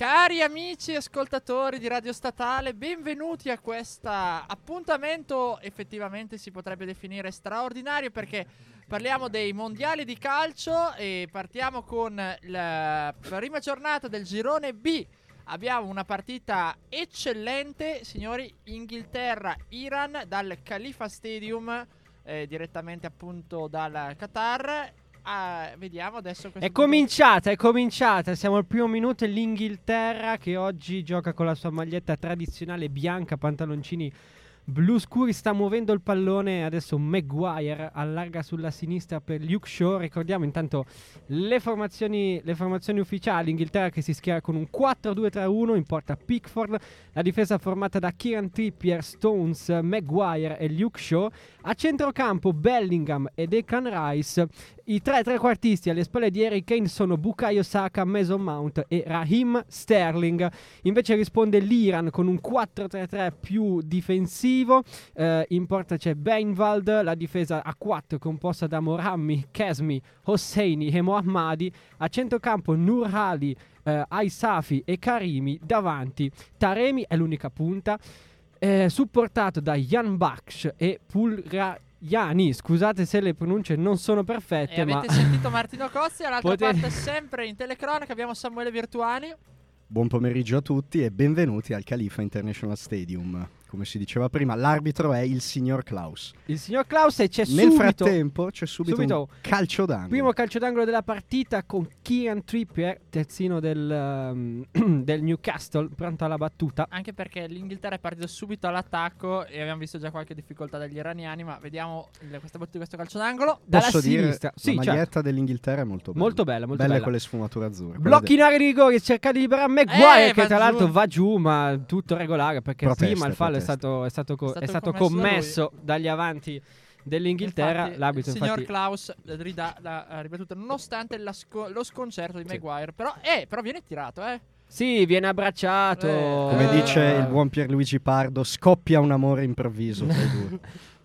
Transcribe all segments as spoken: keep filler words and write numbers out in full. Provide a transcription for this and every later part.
Cari amici ascoltatori di Radio Statale, benvenuti a questo appuntamento, effettivamente si potrebbe definire straordinario, perché parliamo dei mondiali di calcio e partiamo con la prima giornata del girone B. Abbiamo una partita eccellente, signori, Inghilterra-Iran dal Khalifa Stadium, eh, direttamente appunto dal Qatar. Ah, vediamo adesso. È cominciata, è cominciata. Siamo al primo minuto. L'Inghilterra che oggi gioca con la sua maglietta tradizionale bianca, pantaloncini blu scuri, sta muovendo il pallone. Adesso Maguire allarga sulla sinistra per Luke Shaw. Ricordiamo intanto le formazioni, le formazioni ufficiali. L'Inghilterra che si schiera con un quattro due tre uno, in porta Pickford. La difesa formata da Kieran Trippier, Stones, Maguire e Luke Shaw. A centrocampo Bellingham e Declan Rice. I tre trequartisti alle spalle di Harry Kane sono Bukayo Saka, Mason Mount e Raheem Sterling. Invece risponde l'Iran con un quattro tre tre più difensivo. Eh, in porta c'è Beiranvand, la difesa a quattro composta da Morami, Kasmi, Hosseini e Mohammadi. A centrocampo Nourollahi, eh, Aisafi e Karimi. Davanti Taremi è l'unica punta, eh, supportato da Jahanbakhsh e Pulra. Yani, scusate se le pronunce non sono perfette, e ma avete sentito Martino Cozzi. All'altra Pote... parte sempre in telecronaca abbiamo Samuele Virtuani. Buon pomeriggio a tutti e benvenuti al Khalifa International Stadium. Come si diceva prima, l'arbitro è il signor Klaus. Il signor Klaus, e c'è subito, nel frattempo c'è subito, subito un calcio d'angolo. Primo calcio d'angolo della partita con Kieran Trippier, terzino del, um, del Newcastle, pronto alla battuta. Anche perché l'Inghilterra è partita subito all'attacco e abbiamo visto già qualche difficoltà dagli iraniani, ma vediamo il, questa battuta di questo calcio d'angolo. Dalla Posso sinistra. Dire, sì, la maglietta certo. dell'Inghilterra è molto bella. Molto bella, molto bella. Bella con le sfumature azzurre. Blocchi in area di rigore, cerca di liberare Maguire, eh, che tra l'altro giù. va giù, ma tutto regolare perché proteste, prima il fallo È stato, è stato, co- è stato, è stato commesso, commesso dagli avanti dell'Inghilterra. Infatti, l'arbitro, il signor infatti... Klaus ridà la ripetuta, nonostante la sco- lo sconcerto di sì. Maguire, però, eh, però viene tirato, eh. Sì, viene abbracciato. Eh. Come dice il buon Pierluigi Pardo, scoppia un amore improvviso.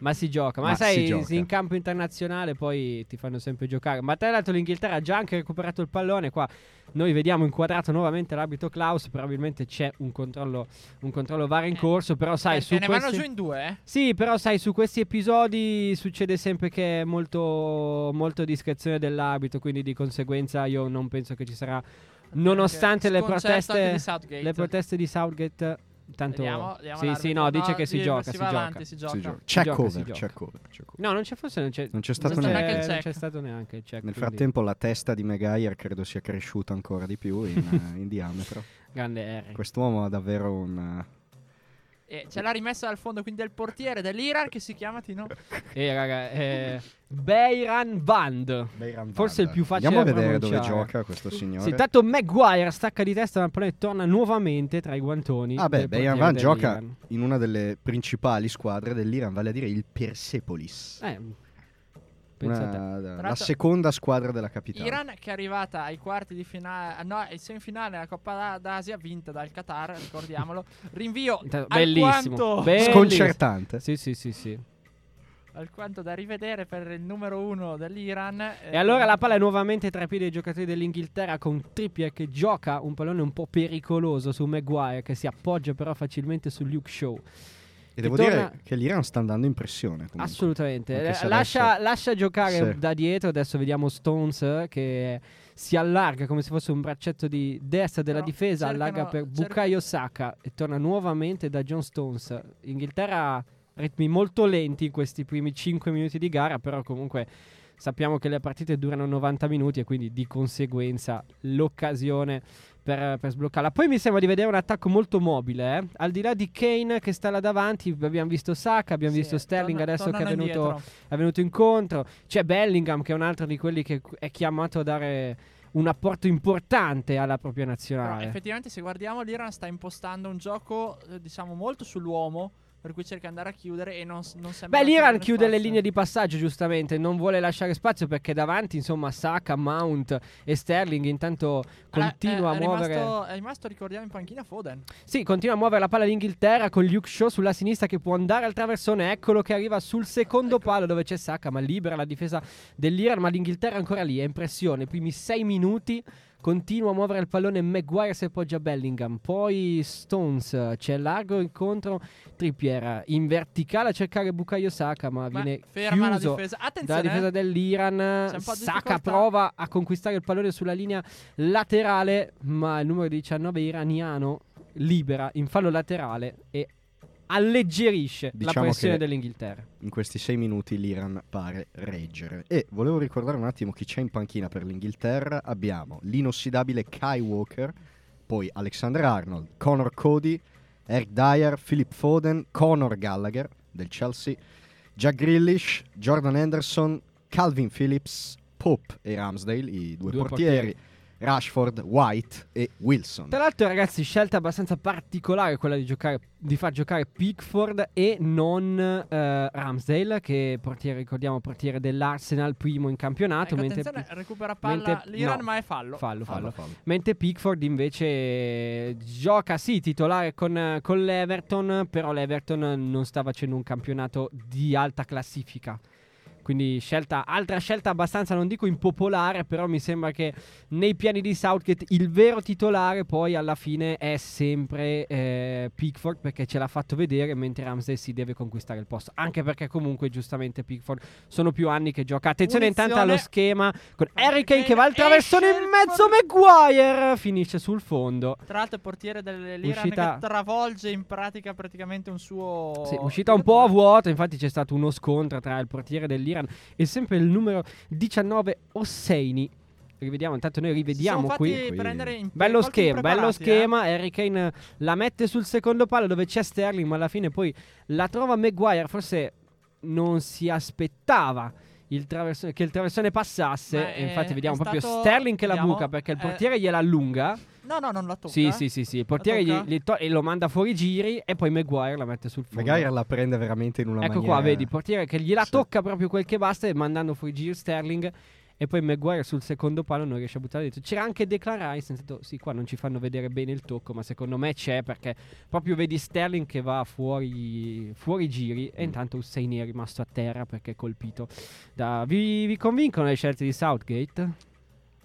Ma si gioca, ma, ma sai, si gioca. In campo internazionale poi ti fanno sempre giocare. Ma tra l'altro l'Inghilterra ha già anche recuperato il pallone. Qua noi vediamo inquadrato nuovamente l'arbitro Klaus. Probabilmente c'è un controllo un controllo V A R in corso. Però sai, eh, su ne questi... vanno giù in due, eh? Sì, però sai, su questi episodi succede sempre che è molto, molto discrezione dell'arbitro. Quindi di conseguenza io non penso che ci sarà, nonostante le proteste, le proteste di Southgate. Tanto vediamo, vediamo sì, sì, no, dice no, che si gioca, si, si, gioca. Avanti, si gioca, si gioca. Check, si gioca, over, si gioca. check over, check over. No, non c'è forse non c'è, non c'è stato, non neanche, neanche il check. Non c'è stato neanche il check. Nel frattempo la testa di Maguire credo sia cresciuta ancora di più in, in diametro. Grande R. Quest'uomo ha davvero un... E c'è la rimessa dal fondo quindi del portiere dell'Iran che si chiama Tino. Eh raga, eh, Beiranvand. Beiranvand. Forse il più facile. Andiamo a vedere dove gioca questo signore. Sì, intanto Maguire stacca di testa, ma poi torna nuovamente tra i guantoni. Ah beh, Beiranvand gioca in una delle principali squadre dell'Iran, vale a dire il Persepolis. Eh. Una, la la seconda squadra della capitale. Iran che è arrivata ai quarti di finale, no, ai semifinali della Coppa d'Asia, vinta dal Qatar, ricordiamolo. Rinvio bellissimo, bellissimo, sconcertante. Sì, sì, sì, sì. Alquanto da rivedere per il numero uno dell'Iran. E eh, allora la palla è nuovamente tra i piedi dei giocatori dell'Inghilterra, con Trippier che gioca un pallone un po' pericoloso su Maguire, che si appoggia però facilmente su Luke Shaw. E devo torna... dire che l'Iran sta andando in pressione comunque. Assolutamente. L- lascia, adesso... lascia giocare sì. da dietro. Adesso vediamo Stones che si allarga come se fosse un braccetto di destra della no, difesa. Cercano, allarga per cerc- Bukayo Saka e torna nuovamente da John Stones. Inghilterra ritmi molto lenti in questi primi cinque minuti di gara, però comunque sappiamo che le partite durano novanta minuti e quindi di conseguenza l'occasione Per, per sbloccarla. Poi mi sembra di vedere un attacco molto mobile, eh? Al di là di Kane che sta là davanti, abbiamo visto Saka, abbiamo sì, visto Sterling torna, adesso che è venuto, è venuto incontro. C'è Bellingham che è un altro di quelli che è chiamato a dare un apporto importante alla propria nazionale. Però effettivamente se guardiamo l'Iran sta impostando un gioco eh, diciamo molto sull'uomo, per cui cerca di andare a chiudere e non, non sembra... Beh, l'Iran chiude spazio. Le linee di passaggio, giustamente, non vuole lasciare spazio perché davanti, insomma, Saka, Mount e Sterling intanto continua ah, eh, a muovere... Rimasto, è rimasto, ricordiamo, in panchina Foden. Sì, continua a muovere la palla l'Inghilterra con Luke Shaw sulla sinistra che può andare al traversone. Eccolo che arriva sul secondo ah, ecco. palo dove c'è Saka, ma libera la difesa dell'Iran, ma l'Inghilterra ancora lì, è in pressione. I primi sei minuti... Continua a muovere il pallone Maguire, si appoggia Bellingham, poi Stones, c'è largo incontro, Trippier in verticale a cercare Bukayo Saka, ma, ma viene ferma chiuso la difesa. Attenzione, dalla difesa dell'Iran. Saka prova a conquistare il pallone sulla linea laterale, ma il numero diciannove iraniano libera in fallo laterale e alleggerisce, diciamo, la pressione dell'Inghilterra. In questi sei minuti l'Iran pare reggere. E volevo ricordare un attimo chi c'è in panchina per l'Inghilterra. Abbiamo l'inossidabile Kai Walker, poi Alexander Arnold, Conor Cody, Eric Dyer, Philip Foden, Conor Gallagher del Chelsea, Jack Grealish, Jordan Henderson, Calvin Phillips, Pope e Ramsdale, i due, due portieri, portieri. Rashford, White e Wilson. Tra l'altro, ragazzi, scelta abbastanza particolare quella di giocare, di far giocare Pickford e non eh, Ramsdale, che portiere, ricordiamo, portiere dell'Arsenal, primo in campionato. Ecco, mentre attenzione, P- recupera palla mentre, l'Iran, no, ma è fallo. Fallo, fallo, fallo, fallo. Mentre Pickford invece gioca, sì, titolare con, con l'Everton, però l'Everton non sta facendo un campionato di alta classifica. Quindi scelta, altra scelta abbastanza, non dico impopolare, però mi sembra che nei piani di Southgate il vero titolare poi alla fine è sempre eh, Pickford, perché ce l'ha fatto vedere, mentre Ramsey si deve conquistare il posto, anche perché comunque giustamente Pickford sono più anni che gioca. Attenzione Munizione. intanto allo schema con Harry Kane che va al traversone in mezzo, Maguire finisce sul fondo. Tra l'altro il portiere dell'Iran uscita... che travolge in pratica praticamente un suo... Sì, uscita un po' a vuoto, infatti c'è stato uno scontro tra il portiere dell'Iran e sempre il numero diciannove Hosseini. Rivediamo, intanto noi rivediamo qui in bello schema, bello schema. Eh? Harry Kane la mette sul secondo palo dove c'è Sterling, ma alla fine poi la trova Maguire. Forse non si aspettava il traversone, che il traversone passasse. Ma e infatti vediamo proprio stato... Sterling che vediamo, la buca, perché il portiere eh... gliela allunga. No, no, non la tocca. Sì, eh. sì, sì, sì. Il portiere gli, gli to- e lo manda fuori giri e poi Maguire la mette sul fondo. Maguire la prende veramente in una ecco maniera... Ecco qua, vedi, il portiere che gliela sì. tocca proprio quel che basta, e mandando fuori giri Sterling, e poi Maguire sul secondo palo non riesce a buttare dentro. C'era anche Declan Rice, senso, sì, qua non ci fanno vedere bene il tocco, ma secondo me c'è, perché proprio vedi Sterling che va fuori, fuori giri, e intanto Hosseini è rimasto a terra perché è colpito. Da... Vi, vi convincono le scelte di Southgate?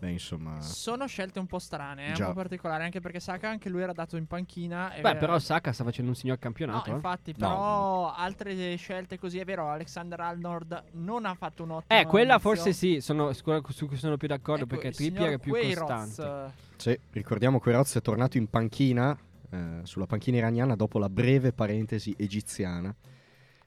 Beh, insomma, sono scelte un po' strane, eh, un po' particolari, anche perché Saka anche lui era dato in panchina. Beh, e... però Saka sta facendo un signor campionato. No, eh? infatti, però no. altre scelte così, è vero, Alexander Arnold non ha fatto un'ottima. Eh, quella inizio. forse sì, sono, su cui sono più d'accordo, ecco, perché Trippier è più Queiroz. costante. Sì, ricordiamo Queiroz è tornato in panchina, eh, sulla panchina iraniana dopo la breve parentesi egiziana,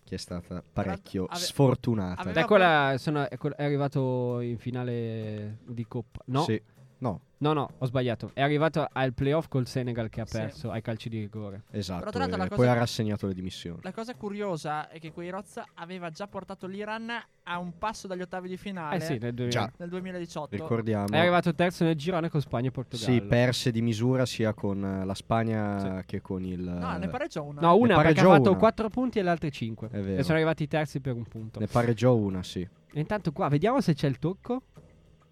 che è stata parecchio ave- sfortunata. Ave- Beh, quella sono, è, è arrivato in finale di Coppa. No? Sì. No. No, no, ho sbagliato. È arrivato al playoff col Senegal, che ha perso sì. ai calci di rigore. Esatto. Però, tra l'altro, la cosa, poi ha rassegnato le dimissioni. La cosa curiosa è che Queiroz aveva già portato l'Iran a un passo dagli ottavi di finale. Eh sì, nel, duemila nel duemiladiciotto. Ricordiamo. È arrivato terzo nel girone con Spagna e Portogallo. Sì, perse di misura sia con la Spagna sì. che con il... No, ne pareggiò una. No, una perché ha fatto quattro punti e le altre cinque. È vero. E sono arrivati i terzi per un punto. Ne pareggiò una, sì. E intanto qua, vediamo se c'è il tocco.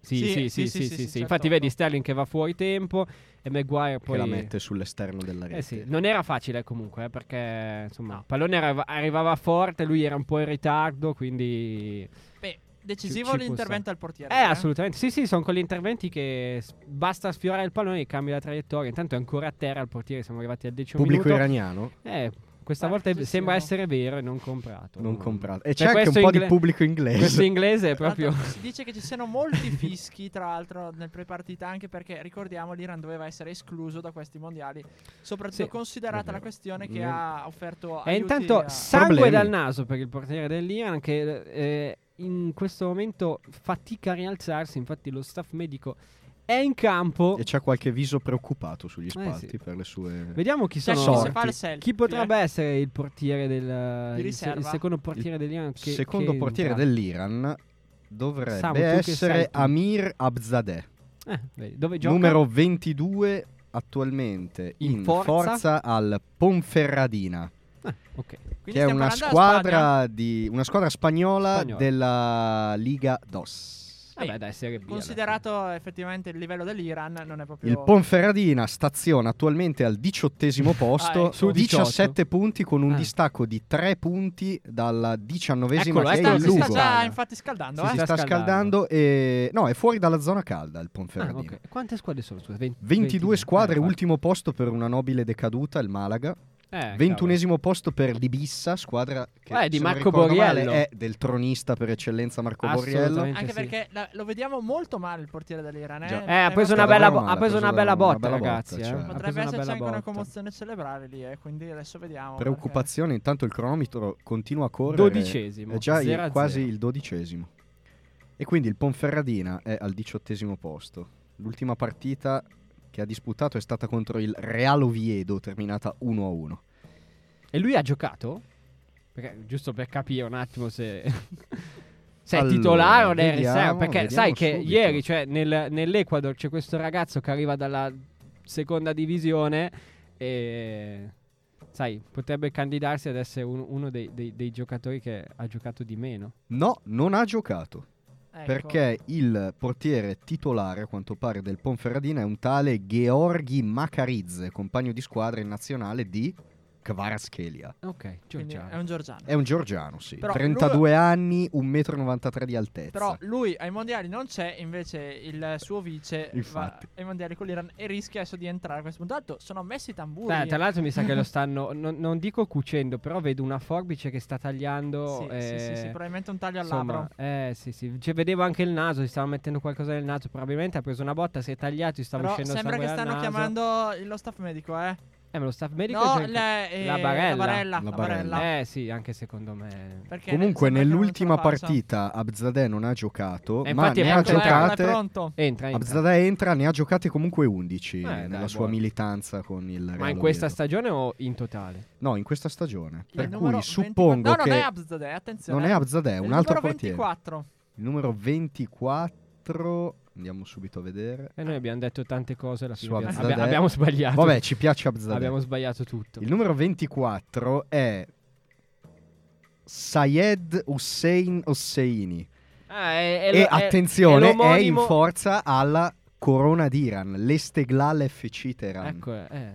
Sì, sì, sì, sì, sì, sì, sì, sì, sì, sì. Infatti vedi Sterling che va fuori tempo e Maguire poi che la mette sull'esterno della rete. Eh sì, non era facile comunque, eh, perché insomma, il pallone arriva- arrivava forte, lui era un po' in ritardo, quindi... Beh, decisivo ci, ci l'intervento al portiere. Eh, eh, assolutamente, sì, sì, sono con gli interventi che s- basta sfiorare il pallone e cambia la traiettoria. Intanto è ancora a terra il portiere, siamo arrivati al decimo pubblico minuto. Iraniano. Eh... Questa ah, volta sembra essere vero e non comprato. Non comprato. E c'è anche un po' ingle- di pubblico inglese. Questo inglese è proprio... Si dice che ci siano molti fischi, tra l'altro, nel prepartita, anche perché, ricordiamo, l'Iran doveva essere escluso da questi mondiali, soprattutto sì, considerata la questione che mm. ha offerto aiuti. E intanto a... sangue Problemi. dal naso per il portiere dell'Iran, che eh, in questo momento fatica a rialzarsi. Infatti lo staff medico... è in campo e c'ha qualche viso preoccupato sugli spalti eh sì. per le sue... Vediamo chi sono sorti. Chi potrebbe essere il portiere del il, il secondo portiere il dell'Iran che, secondo che portiere entra. Dell'Iran dovrebbe Sam, essere Amir Abzadeh, eh, dove gioca? Numero ventidue attualmente in, in forza? forza al Ponferradina. Ah, okay. Che è una squadra di una squadra spagnola, spagnola. della Liga Dos. Eh beh, dai, Serie B, considerato effettivamente il livello dell'Iran, non è proprio... Il Ponferradina staziona attualmente al diciottesimo posto, ah, ecco, su diciassette punti, con un ah. distacco di tre punti dalla diciannovesima, che è il Lugo. Si sta già infatti scaldando, si, eh? si sta scaldando, e no, è fuori dalla zona calda il Ponferradina. Ah, okay. Quante squadre sono? ventidue squadre, eh, ultimo posto per una nobile decaduta, il Malaga. Eh, ventunesimo posto per l'Ibissa, squadra che eh, di Marco Borriello, male, è del tronista per eccellenza Marco Borriello. Anche sì, perché la, lo vediamo molto male il portiere dell'Iran. Eh, eh, ha preso una bella, bo- ha preso una bella botta, una bella ragazzi. Botta, cioè. eh. Potrebbe esserci anche botta. Una commozione cerebrale lì, eh, quindi adesso vediamo. Preoccupazione, perché... intanto il cronometro continua a correre. Dodicesimo, è già zero il, quasi zero. Il dodicesimo. E quindi il Ponferradina è al diciottesimo posto. L'ultima partita che ha disputato è stata contro il Real Oviedo, terminata uno a uno. E lui ha giocato? Perché, giusto per capire un attimo se, se allora, è titolare o è riserva. Perché sai che subito. Ieri, cioè, nel, nell'Ecuador c'è questo ragazzo che arriva dalla seconda divisione e sai, potrebbe candidarsi ad essere un, uno dei, dei, dei giocatori che ha giocato di meno. No, non ha giocato. Ecco. Perché il portiere titolare, a quanto pare, del Ponferradina è un tale Gheorghi Makaridze, compagno di squadra in nazionale di Kvaratskhelia. Ok, è un georgiano. È un georgiano, sì. Però trentadue lui... anni, uno virgola novantatré metri di altezza. Però lui ai mondiali non c'è, invece il suo vice Infatti. va ai mondiali con l'Iran e rischia adesso di entrare a questo punto. Tanto sono messi i tamburi. Sì, tra l'altro mi sa che lo stanno, non, non dico cucendo, però vedo una forbice che sta tagliando. Sì, eh... sì, sì, sì, probabilmente un taglio al labbro. Eh, sì, sì. Cioè, vedevo anche il naso, gli stava mettendo qualcosa nel naso, probabilmente ha preso una botta, si è tagliato, gli stava però uscendo il sangue. Sembra che stanno chiamando lo staff medico, eh. Eh, ma lo staff medico no, è le, eh, la, barella. La, barella, la, barella. la barella. Eh sì, anche secondo me. Perché comunque nell'ultima partita Abzadeh non ha giocato, eh, ma ne ha giocate. Entra, entra. Abzadeh entra, ne ha giocate comunque undici eh, nella dai, sua buono. militanza con il Real. Ma in questa Oviedo. stagione o in totale? No, in questa stagione. Il per cui suppongo venti... no, che non è Abzadeh, attenzione. Non è Abzadeh, è un altro portiere. ventiquattro. Il numero ventiquattro. Andiamo subito a vedere. E noi abbiamo detto tante cose alla fine. Abbi- abbiamo sbagliato. Vabbè, ci piace Abzadeh. Abbiamo sbagliato tutto. Il numero ventiquattro è Sayed Hussein Hosseini. Ah, è, è e lo, attenzione, è, è in forza alla Corona d'Iran, l'Esteglal F C Teheran. Ecco, è,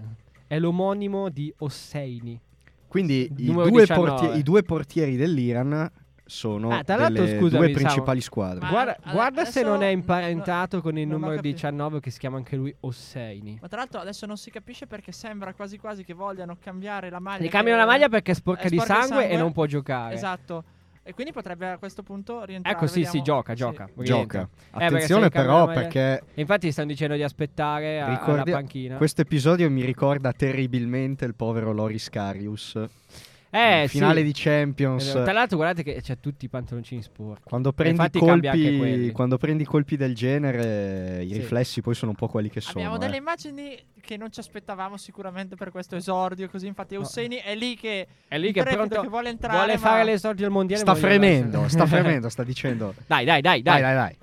è l'omonimo di Hosseini. Quindi i due, porti- i due portieri dell'Iran sono ah, delle scusami, due principali Samu, squadre. Guarda, guarda se non è imparentato no, con il numero diciannove che si chiama anche lui Hosseini. Ma tra l'altro adesso non si capisce perché sembra quasi quasi che vogliano cambiare la maglia. Gli cambiano la maglia perché è sporca, è sporca di, sangue di sangue e non può giocare. Esatto. E quindi potrebbe a questo punto rientrare. Ecco, sì, vediamo. Sì, gioca, gioca. Sì. Gioca. Attenzione eh, perché però perché... Infatti stanno dicendo di aspettare a, alla panchina. Questo episodio mi ricorda terribilmente il povero Loris Karius. Eh, finale sì. di Champions. Tra l'altro guardate che c'è tutti i pantaloncini sporchi. Quando prendi colpi, quando prendi colpi del genere, i sì. riflessi poi sono un po' quelli che abbiamo sono. Abbiamo delle eh. immagini che non ci aspettavamo sicuramente per questo esordio così. Infatti Hosseini no. è lì che è lì che, pronto, che vuole entrare, vuole fare l'esordio al mondiale. Sta fremendo, essere. sta fremendo, sta dicendo dai, dai, dai, dai, dai, dai, dai.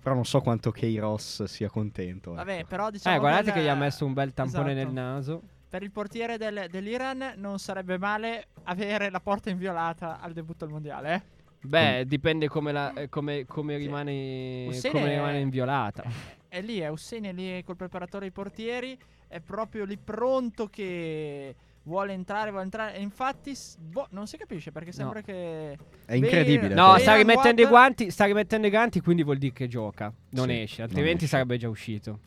Però non so quanto Queiroz sia contento. Ecco. Vabbè, però diciamo eh, guardate che gli ha messo un bel tampone esatto. nel naso. Per il portiere del, dell'Iran non sarebbe male avere la porta inviolata al debutto al mondiale, eh? Beh, mm. dipende come, la, come, come, sì. rimane, come rimane inviolata. È, è lì, è Hosseini, è lì col preparatore dei portieri, è proprio lì pronto che vuole entrare, vuole entrare. E infatti, boh, non si capisce perché sembra no. che... È incredibile. No, Beiranvand... sta rimettendo i guanti, sta rimettendo i guanti, quindi vuol dire che gioca, non sì, esce, altrimenti non esce. sarebbe già uscito.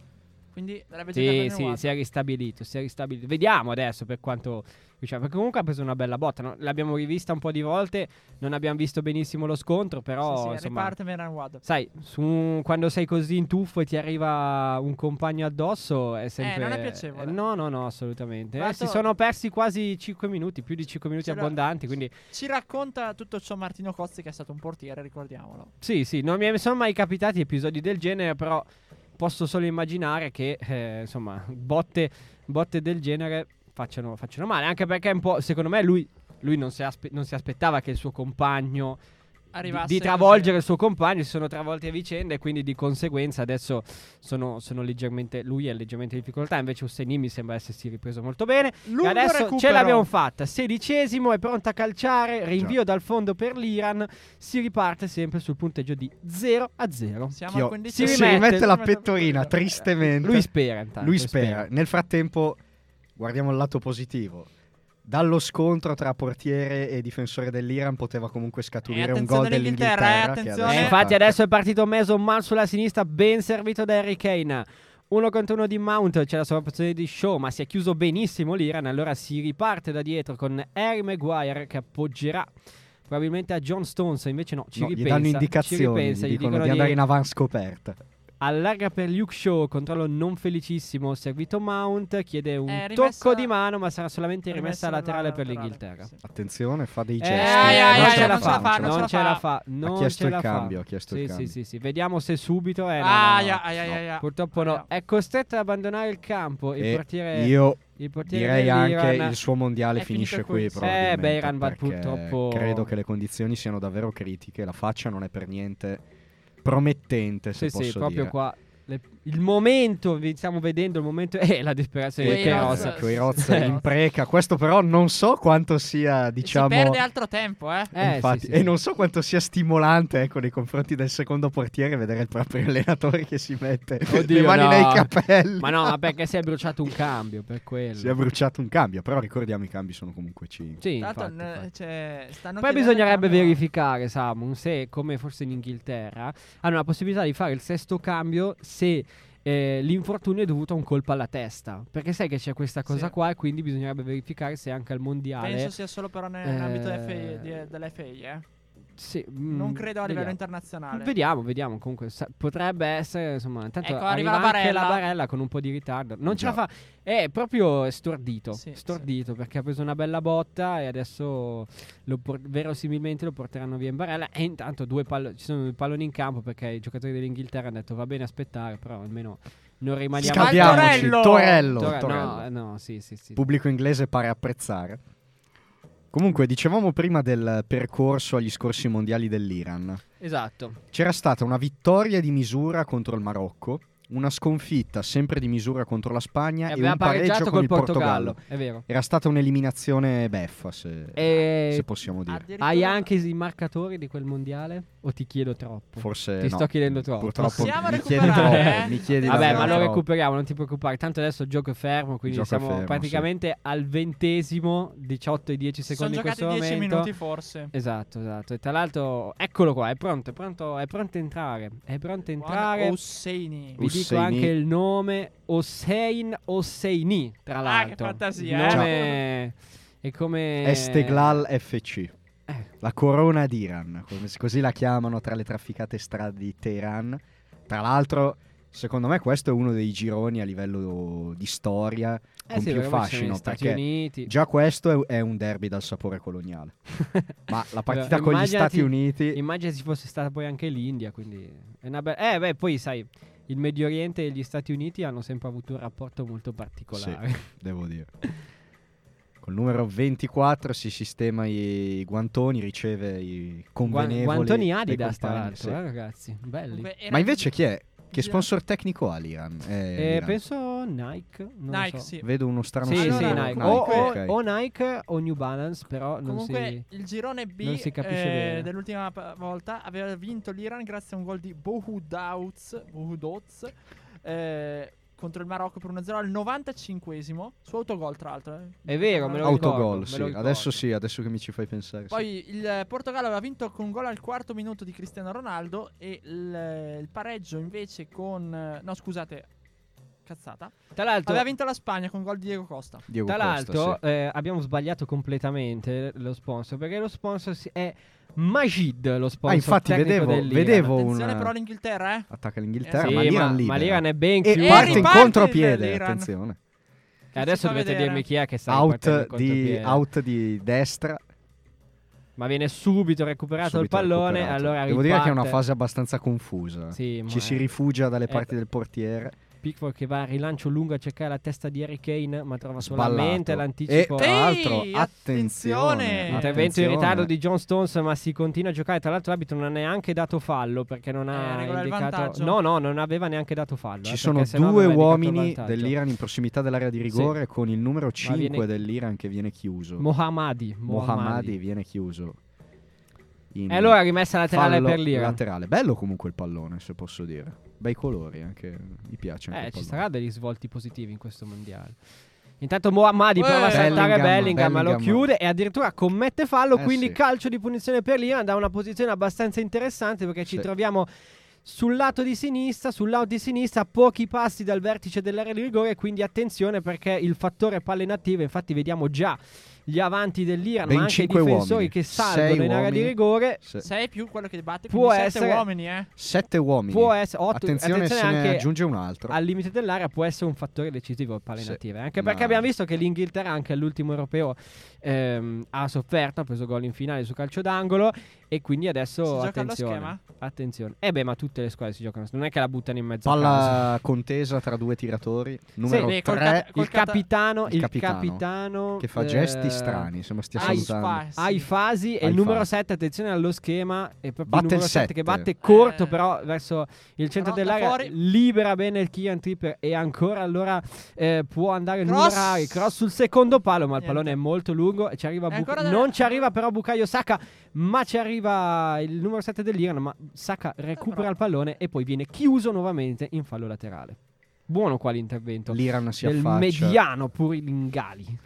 Quindi sì, sì, si è ristabilito, si è ristabilito. Vediamo adesso per quanto diciamo, perché comunque ha preso una bella botta, no? L'abbiamo rivista un po' di volte, non abbiamo visto benissimo lo scontro, però sì, sì, insomma, riparte Beiranvand. Sai, su, quando sei così in tuffo e ti arriva un compagno addosso è sempre eh, non è piacevole. Eh, no, no, no, assolutamente. Eh, si sono persi quasi cinque minuti, più di cinque minuti abbondanti, ra- quindi ci racconta tutto ciò Martino Cozzi, che è stato un portiere, ricordiamolo. Sì, sì, non mi sono mai capitati episodi del genere, però posso solo immaginare che, eh, insomma, botte, botte del genere facciano, facciano male. Anche perché, un po', secondo me, lui, lui non, si aspe- non si aspettava che il suo compagno arrivasse di, di travolgere il suo compagno, si sono travolte a vicenda e quindi di conseguenza adesso sono, sono leggermente, lui è leggermente in difficoltà, invece Hosseini mi sembra essersi ripreso molto bene. Lungo e adesso recupero. Ce l'abbiamo fatta, sedicesimo, è pronta a calciare, rinvio Già. dal fondo per l'Iran, si riparte sempre sul punteggio di zero a zero. Siamo a quindici. Si rimette, si rimette la pettorina, tristemente. Lui spera intanto. Lui spera. Nel frattempo guardiamo il lato positivo. Dallo scontro tra portiere e difensore dell'Iran poteva comunque scaturire un gol dell'Inghilterra. Dell'Inghilterra adesso infatti adesso è partito Mason Mount sulla sinistra, ben servito da Harry Kane. Uno contro uno di Mount, c'è la sovrapposizione di Shaw, ma si è chiuso benissimo l'Iran. Allora si riparte da dietro con Harry Maguire che appoggerà probabilmente a John Stones, invece no, ci no, ripensa. Gli danno indicazioni, ci ripensa, gli, gli dicono, dicono di andare di... in avanscoperta. Allarga per Luke Shaw, controllo non felicissimo, servito Mount, chiede un eh, tocco di mano ma sarà solamente rimessa, rimessa laterale, laterale per l'Inghilterra. Sì. Attenzione, fa dei gesti. Eh, eh, non eh, ce eh, la non fa, non ce la, ce la fa. Non ha chiesto il cambio, ha chiesto sì, il cambio. Sì, sì, sì, vediamo se subito eh, no, ah, no, no, ah, no. Ah, no. Purtroppo ah, no. no, è costretto ad abbandonare il campo, il e portiere io il portiere direi anche il suo mondiale finisce qui probabilmente. Eh, Beiranvand purtroppo credo che le condizioni siano davvero critiche, la faccia non è per niente promettente, se sì, posso sì, dire. Proprio qua le, il momento, stiamo vedendo il momento è eh, la disperazione di Queiroz. Queiroz in preca, questo però non so quanto sia, diciamo, si perde altro tempo, eh? eh infatti, sì, sì, e sì. non so quanto sia stimolante, ecco, nei confronti del secondo portiere vedere il proprio allenatore che si mette Oddio, le mani no. nei capelli. Ma no, ma perché si è bruciato un cambio, per quello. Si è bruciato un cambio, però ricordiamo i cambi sono comunque cinque. Sì, infatti, infatti, infatti. Cioè, stanno poi bisognerebbe cambio. verificare, Samu, se come forse in Inghilterra hanno la possibilità di fare il sesto cambio se eh, l'infortunio è dovuto a un colpo alla testa, perché sai che c'è questa cosa sì. qua, e quindi bisognerebbe verificare se anche al mondiale. Penso sia solo però nell'ambito eh... dell'F I, eh? Sì, mm, non credo a livello vediamo. internazionale. Vediamo, vediamo. Comunque sa- potrebbe essere, insomma, intanto ecco, arriva, arriva la barella. anche la barella con un po' di ritardo. Non Già. ce la fa, è proprio stordito, sì, stordito sì. perché ha preso una bella botta e adesso lo por- verosimilmente lo porteranno via in barella. E intanto due pall- ci sono due palloni in campo perché i giocatori dell'Inghilterra hanno detto va bene aspettare, però almeno non rimaniamo. Scaldiamoci, Torello. Torello, Torello. Torello. No, no, sì, sì, sì. Pubblico inglese pare apprezzare. Comunque, dicevamo prima del percorso agli scorsi mondiali dell'Iran. Esatto. C'era stata una vittoria di misura contro il Marocco, una sconfitta sempre di misura contro la Spagna e, e un pareggio con il Portogallo. Portogallo. È vero. Era stata un'eliminazione beffa, se, e... se possiamo dire. Hai anche i marcatori di quel mondiale? O ti chiedo troppo? Forse Ti no. sto chiedendo troppo. Purtroppo Possiamo mi chiedi troppo. Eh? Mi chiedi Vabbè, ma lo troppo. recuperiamo, non ti preoccupare. Tanto adesso il gioco è fermo, quindi gioco siamo fermo, praticamente sì. al ventesimo, diciotto e dieci secondi in questo momento. Sono giocati dieci minuti forse. Esatto, esatto. E tra l'altro, eccolo qua, è pronto, è pronto, è pronto a entrare. È pronto a entrare. Hosseini. Vi dico anche il nome, Hossein Hosseini, tra l'altro. Ah, che fantasia, eh? È come Esteglal F C. La corona d'Iran, così la chiamano tra le trafficate strade di Teheran. Tra l'altro, secondo me questo è uno dei gironi a livello di storia eh con sì, più fascino, perché già questo è un derby dal sapore coloniale. Ma la partita allora, con gli Stati Uniti, immagina se fosse stata poi anche l'India, quindi è una bella... Eh beh, poi sai, il Medio Oriente e gli Stati Uniti hanno sempre avuto un rapporto molto particolare. Sì, devo dire. Col numero ventiquattro si sistema i guantoni, riceve i convenevoli guantoni Adidas, tra l'altro, sì. eh, ragazzi, belli. Ma invece chi è? Che sponsor tecnico ha l'Iran? Eh, eh, penso Nike. Non Nike, so. sì. Vedo uno strano sì, sì, Nike. Nike. O, o, okay. o Nike o New Balance, però non si Comunque il girone B non si capisce eh, bene. Dell'ultima volta aveva vinto l'Iran grazie a un gol di Bohoudaouz, Bohoudaouz eh, contro il Marocco per uno a zero al novantacinquesimo, suo autogol tra l'altro. Eh. È vero, me lo autogol, ricordo. Sì. Lo adesso sì, adesso che mi ci fai pensare. Poi sì. il Portogallo aveva vinto con un gol al quarto minuto di Cristiano Ronaldo e il, il pareggio invece con... No, scusate, cazzata. Tra l'altro aveva vinto la Spagna con gol di Diego Costa. Diego tra Costa, l'altro sì. eh, abbiamo sbagliato completamente lo sponsor, perché lo sponsor è... Majid lo sponsor ah, infatti tecnico vedevo, vedevo attenzione una... però l'Inghilterra eh? attacca l'Inghilterra eh, sì, ma, l'Iran ma, ma l'Iran è ben chiuso e parte in contropiede attenzione e adesso dovete vedere. dirmi chi è che sta out di, out di destra ma viene subito recuperato subito il pallone recuperato. Allora devo riparte. dire che è una fase abbastanza confusa sì, ci è... si rifugia dalle parti è... del portiere Pickford che va a rilancio lungo a cercare la testa di Harry Kane, ma trova solamente Ballato. l'anticipo. E tra l'altro, attenzione, attenzione. intervento in ritardo di John Stones, ma si continua a giocare. Tra l'altro l'arbitro non ha neanche dato fallo, perché non ha eh, indicato No, no, non aveva neanche dato fallo. Ci eh, sono due uomini dell'Iran in prossimità dell'area di rigore, sì, con il numero cinque viene... dell'Iran che viene chiuso. Mohammadi Mohammadi, Mohammadi viene chiuso. E allora rimessa laterale per l'Iran. Laterale. Bello comunque il pallone, se posso dire. Bei colori anche, mi piace. Eh, ci saranno degli svolti positivi in questo mondiale. Intanto Mohammadi eh, prova a saltare Bellingham, Bellingham, Bellingham, lo chiude e addirittura commette fallo, eh, quindi sì. calcio di punizione per l'Iran da una posizione abbastanza interessante, perché sì. ci troviamo sul lato di sinistra, sul lato di sinistra, pochi passi dal vertice dell'area di rigore, quindi attenzione perché il fattore palle inattive, infatti vediamo già gli avanti dell'Iran, ben ma anche i difensori uomini. che salgono in area di rigore. sei più quello che batte, può essere sette uomini, eh? sette uomini. Può essere otto. Attenzione, attenzione, se ne aggiunge un altro. Al limite dell'area può essere un fattore decisivo per palle native, anche perché no. abbiamo visto che l'Inghilterra anche all'ultimo europeo ehm, ha sofferto, ha preso gol in finale su calcio d'angolo e quindi adesso si attenzione. Attenzione. Eh beh, ma tutte le squadre si giocano, non è che la buttano in mezzo a palla contesa tra due tiratori, numero sì, tre, col ca- col il capitano, il capitano, capitano che fa eh... gesti strani, insomma, stia ai salutando ai fasi e il numero sette, attenzione allo schema, è proprio batte il numero sette che batte corto eh. però verso il centro dell'area, fuori. libera bene il Kieran Trippier e ancora allora eh, può andare cross. numerare, cross sul secondo palo, ma il Niente. pallone è molto lungo e ci arriva Buc- non della... ci arriva però Bukayo Saka, ma ci arriva il numero sette dell'Iran, ma Saka recupera eh, il pallone e poi viene chiuso nuovamente in fallo laterale. Buono qua l'intervento, l'Iran si affaccia del mediano Purilingali.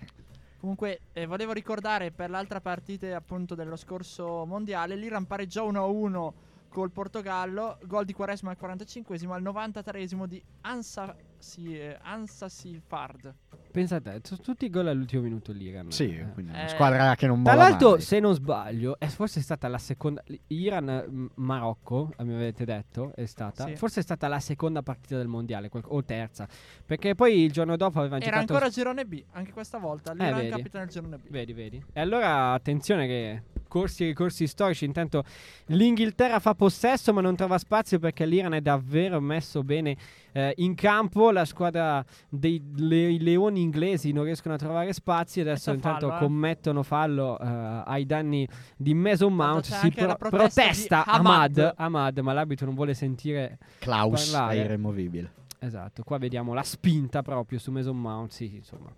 Comunque eh, volevo ricordare per l'altra partita appunto dello scorso mondiale, l'Iran pareggiò uno a uno col Portogallo, gol di Quaresma al quarantacinquesimo, al novantatreesimo di Ansa si eh, Ansa Sifard. Pensate, sono tutti gol all'ultimo minuto l'Iran. Sì, eh. quindi una eh. squadra che non molla. Tra l'altro, se non sbaglio, è forse è stata la seconda Iran Marocco, mi avete detto, è stata. Sì. Forse è stata la seconda partita del mondiale qual- o terza, perché poi il giorno dopo avevano Era giocato Era ancora girone B, anche questa volta l'Iran eh, capita nel girone B. Vedi, vedi. E allora attenzione che corsi e ricorsi storici. Intanto l'Inghilterra fa possesso ma non trova spazio perché l'Iran è davvero messo bene eh, in campo. La squadra dei le, leoni inglesi non riescono a trovare spazi. Adesso Questo intanto fallo, eh. commettono fallo eh, ai danni di Mason Mount. Si pro- protesta Ahmad, Ahmad, ma l'arbitro non vuole sentire Klaus parlare. È irremovibile. Esatto, qua vediamo la spinta proprio su Mason Mount. Sì, insomma,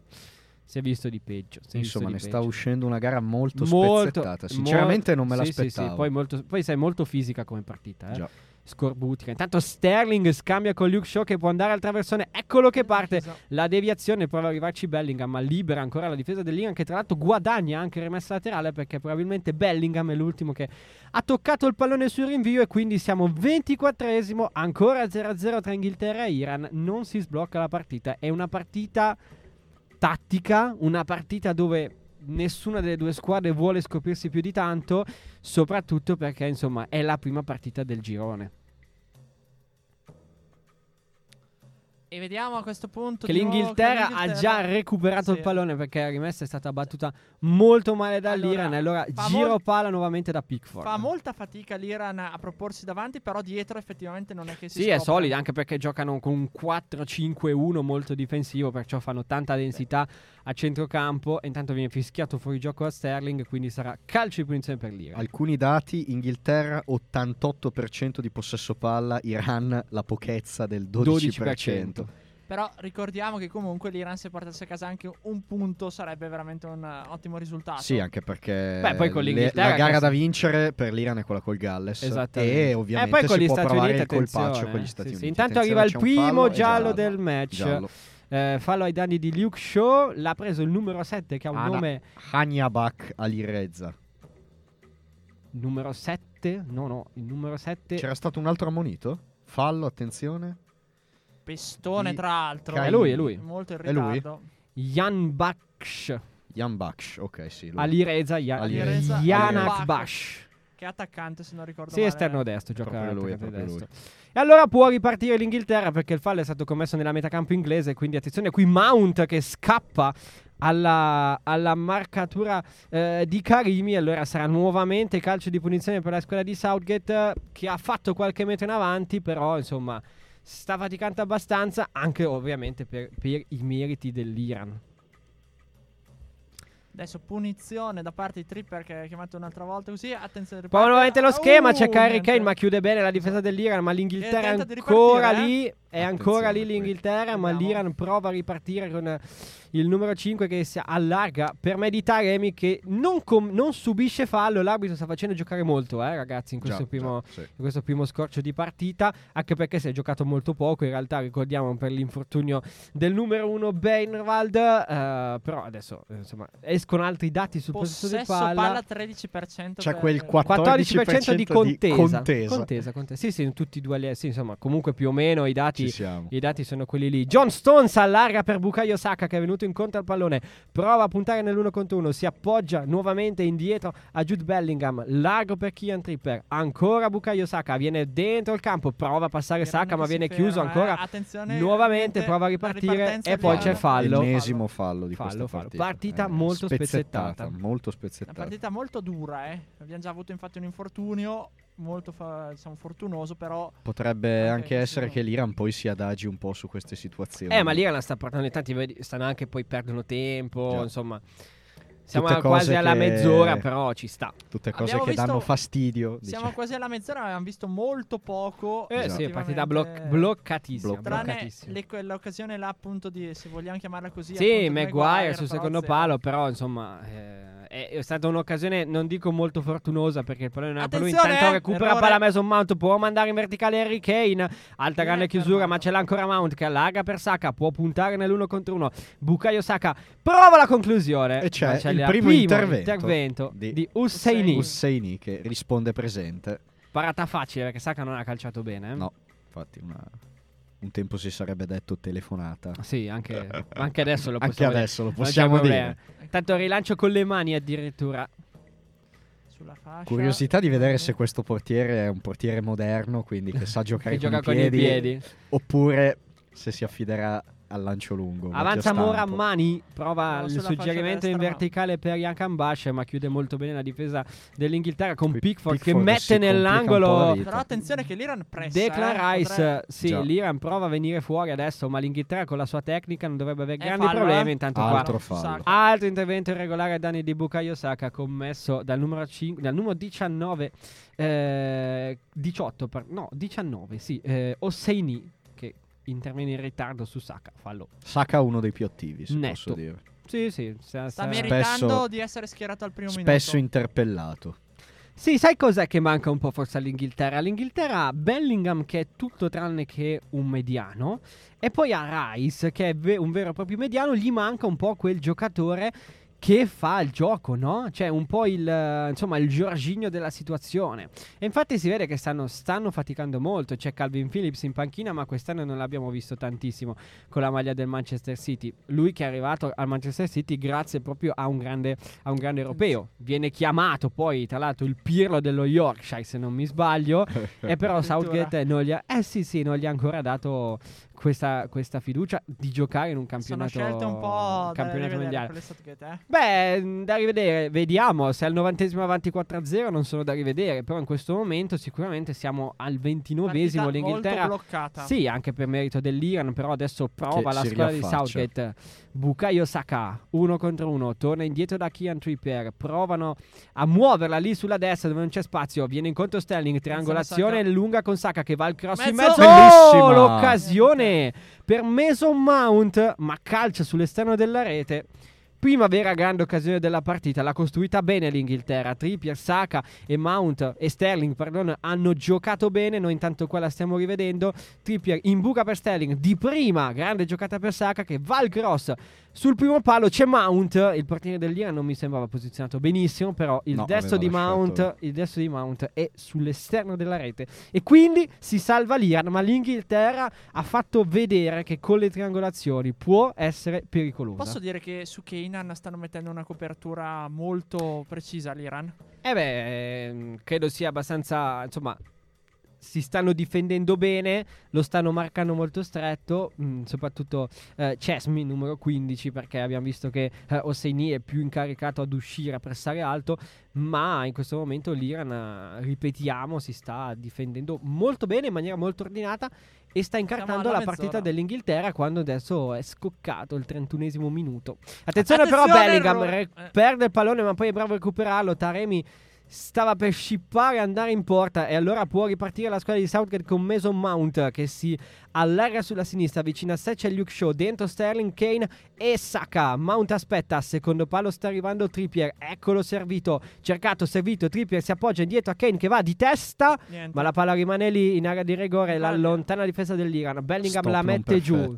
si è visto di peggio. Si Insomma, di ne peggio. sta uscendo una gara molto, molto spezzettata. Sinceramente, molto, non me l'aspettavo. Sì, sì, sì. Poi, molto, poi sei molto fisica come partita, eh? scorbutica. Intanto Sterling scambia con Luke Shaw che può andare al traversone. Eccolo che parte la deviazione. Prova a arrivarci Bellingham, ma libera ancora la difesa dell'Iran, che tra l'altro guadagna anche rimessa laterale, perché probabilmente Bellingham è l'ultimo che ha toccato il pallone sul rinvio. E quindi siamo ventiquattresimo, ancora zero a zero tra Inghilterra e Iran. Non si sblocca la partita. È una partita tattica, una partita dove nessuna delle due squadre vuole scoprirsi più di tanto, soprattutto perché insomma è la prima partita del girone. E vediamo a questo punto che l'Inghilterra, che l'Inghilterra ha già recuperato sì. il pallone, perché la rimessa è stata battuta molto male dall'Iran. Allora, allora giro mol- palla nuovamente da Pickford. Fa molta fatica l'Iran a proporsi davanti, però dietro effettivamente non è che si Sì, scopre. È solida, anche perché giocano con un quattro cinque uno molto difensivo, perciò fanno tanta densità sì. a centrocampo. E intanto viene fischiato fuori gioco a Sterling, quindi sarà calcio di punizione per l'Iran. Alcuni dati: Inghilterra ottantotto per cento di possesso palla, Iran la pochezza del dodici per cento. dodici per cento. Però ricordiamo che comunque l'Iran, se portasse a casa anche un punto, sarebbe veramente un uh, ottimo risultato. Sì, anche perché Beh, poi con le, la gara da vincere per l'Iran è quella col Galles, e ovviamente eh, poi con si gli può Stati provare Uniti, il colpaccio con gli Stati sì, Uniti. Sì, intanto arriva il primo giallo del match, giallo. Eh, fallo ai danni di Luke Shaw. L'ha preso il numero sette che ha un Ana, nome Jahanbakhsh Alireza. Numero sette? No, no, il numero sette. C'era stato un altro ammonito? Fallo, attenzione. Pestone, tra l'altro. È lui, è lui. Molto in ritardo. Jahanbakhsh. Jahanbakhsh, ok, sì. Lui. Alireza Jahanbakhsh. Che è attaccante, se non ricordo sì, male. Sì, esterno destro, gioca lui, è destro. Lui. E allora può ripartire l'Inghilterra, perché il fallo è stato commesso nella metacampo inglese, quindi attenzione qui Mount che scappa alla, alla marcatura eh, di Karimi. Allora sarà nuovamente calcio di punizione per la squadra di Southgate, che ha fatto qualche metro in avanti, però insomma sta faticando abbastanza, anche ovviamente per, per i meriti dell'Iran. Adesso punizione da parte di Trippier, che ha chiamato un'altra volta così. Attenzione, riparte. Poi nuovamente lo schema, uh, c'è Harry Kane ma chiude bene la difesa dell'Iran, ma l'Inghilterra è ancora lì, eh? È ancora lì l'Inghilterra, qui. Ma Andiamo. L'Iran prova a ripartire con il numero cinque che si allarga per me di Taremi, che non, com- non subisce fallo. L'arbitro sta facendo giocare molto, eh, ragazzi, in questo, già, primo, già, sì. in questo primo scorcio di partita, anche perché si è giocato molto poco in realtà, ricordiamo, per l'infortunio del numero uno Beiranvand, eh, però adesso insomma escono altri dati sul possesso, possesso di palla, palla tredici percento, c'è per quel quattordici percento, quattordici percento di contesa, di contesa. contesa, contesa. Sì, sì, in tutti i duelli, sì, insomma, comunque più o meno i dati, i dati sono quelli lì. John Stones allarga per Bukayo Saka, che è venuto incontro al pallone, prova a puntare nell'uno contro uno, si appoggia nuovamente indietro a Jude Bellingham, largo per Kieran Trippier, ancora Bukayo Saka, viene dentro il campo, prova a passare Kieran Saka, ma viene chiuso ferma, ancora, attenzione, nuovamente prova a ripartire e poi c'è fallo, ennesimo fallo di fallo, questa partita, partita eh, molto spezzettata, spezzettata molto spezzettata, una partita molto dura, eh. Abbiamo già avuto infatti un infortunio molto fa- diciamo fortunoso, però potrebbe anche essere che l'Iran poi si adagi un po' su queste situazioni. Eh, ma l'Iran la sta portando, tanti stanno anche poi perdono tempo, yeah. insomma. Siamo tutte quasi alla che... mezz'ora, però ci sta. Tutte cose abbiamo che visto... danno fastidio. Siamo dice. quasi alla mezz'ora, abbiamo visto molto poco. Eh sì, partita bloc- bloccatissima. Tranne le, l'occasione là, appunto, di, se vogliamo chiamarla così. Sì, Maguire sul secondo zero. palo, però insomma eh, è stata un'occasione, non dico molto fortunosa, perché il pallone era per lui. Intanto recupera la palla Mason Mount, può mandare in verticale Harry Kane. Alta grande eh, chiusura, però. Ma ce l'ha ancora Mount che allarga per Saka, può puntare nell'uno contro uno. Bukayo Saka prova la conclusione. E c'è. c'è Il primo, primo intervento, intervento di, di Hosseini. Hosseini che risponde presente. Parata facile perché Saka non ha calciato bene. Eh? No, infatti una, un tempo si sarebbe detto telefonata. Sì, anche, anche adesso lo possiamo, anche adesso dire. Lo possiamo dire. Tanto rilancio con le mani addirittura. Sulla fascia. Curiosità di vedere se questo portiere è un portiere moderno, quindi che sa giocare che con, gioca i, con piedi, i piedi, oppure se si affiderà al lancio lungo. Avanza Morami, prova no, il suggerimento in verticale per Jahanbakhsh, ma chiude molto bene la difesa dell'Inghilterra con Pickford, Pickford che mette nell'angolo. Però attenzione che l'Iran pressa Declan eh, Rice potrei... sì Già. L'Iran prova a venire fuori adesso, ma l'Inghilterra con la sua tecnica non dovrebbe avere È grandi fallo, problemi eh? Intanto altro qua fallo. Altro intervento irregolare a danni di Bukayo Saka commesso dal numero cinque, dal numero diciannove eh, diciotto per, no diciannove sì eh, Hosseini, interviene in ritardo su Saka, fallo. Saka uno dei più attivi, se Netto. posso dire. Sì, sì, sta, sta meritando spesso, di essere schierato al primo minuto. Spesso interpellato. Sì, sai cos'è che manca un po' forse all'Inghilterra? All'Inghilterra ha Bellingham che è tutto tranne che un mediano, e poi a Rice che è ve- un vero e proprio mediano, gli manca un po' quel giocatore che fa il gioco, no? Cioè un po' il, insomma, il Jorginho della situazione. E infatti si vede che stanno, stanno faticando molto. C'è Calvin Phillips in panchina, ma quest'anno non l'abbiamo visto tantissimo con la maglia del Manchester City. Lui che è arrivato al Manchester City grazie proprio a un grande, a un grande europeo. Viene chiamato poi, tra l'altro, il Pirlo dello Yorkshire, se non mi sbaglio. E però Southgate non gli ha, eh sì sì, non gli ha ancora dato questa, questa fiducia di giocare in un campionato, sono scelte un po' campionato mondiale. Eh? Beh, da rivedere, vediamo se al novantesimo avanti quattro a zero non sono da rivedere, però in questo momento sicuramente siamo al ventinovesimo, l'Inghilterra bloccata. Sì, anche per merito dell'Iran, però adesso prova che la squadra di Southgate. Bukayo Saka, uno contro uno, torna indietro da Kieran Trippier, provano a muoverla lì sulla destra dove non c'è spazio, viene incontro Sterling, triangolazione lunga con Saka che va al cross mezzo. in mezzo. Bellissima. Oh, l'occasione per Mason Mount, ma calcia sull'esterno della rete. Prima vera grande occasione della partita, l'ha costruita bene l'Inghilterra. Trippier, Saka e Mount e Sterling, perdono, hanno giocato bene. Noi intanto qua la stiamo rivedendo. Trippier in buca per Sterling, di prima grande giocata per Saka che va al cross sul primo palo. C'è Mount, il portiere dell'Iran non mi sembrava posizionato benissimo, però il no, destro di Mount scelto. il destro di Mount è sull'esterno della rete e quindi si salva l'Iran, ma l'Inghilterra ha fatto vedere che con le triangolazioni può essere pericolosa. Posso dire che su Kane stanno mettendo una copertura molto precisa all'Iran? Eh beh, credo sia abbastanza, insomma, si stanno difendendo bene, lo stanno marcando molto stretto, mh, soprattutto eh, Chesmi, numero quindici, perché abbiamo visto che eh, Hosseini è più incaricato ad uscire, a pressare alto, ma in questo momento l'Iran, ripetiamo, si sta difendendo molto bene, in maniera molto ordinata, e sta incartando la mezz'ora. partita dell'Inghilterra, quando adesso è scoccato il trentunesimo minuto. Attenzione, Attenzione però Bellingham ro- re- eh. perde il pallone, ma poi è bravo a recuperarlo. Taremi stava per scippare e andare in porta, e allora può ripartire la squadra di Southgate con Mason Mount, che si allarga sulla sinistra, vicino a sé c'è Luke Shaw, dentro Sterling, Kane e Saka. Mount aspetta, secondo palo sta arrivando Trippier, eccolo servito, cercato, servito, Trippier si appoggia indietro a Kane che va di testa. Niente. Ma la palla rimane lì in area di rigore, la lontana difesa dell'Iran. Bellingham Stop la mette giù.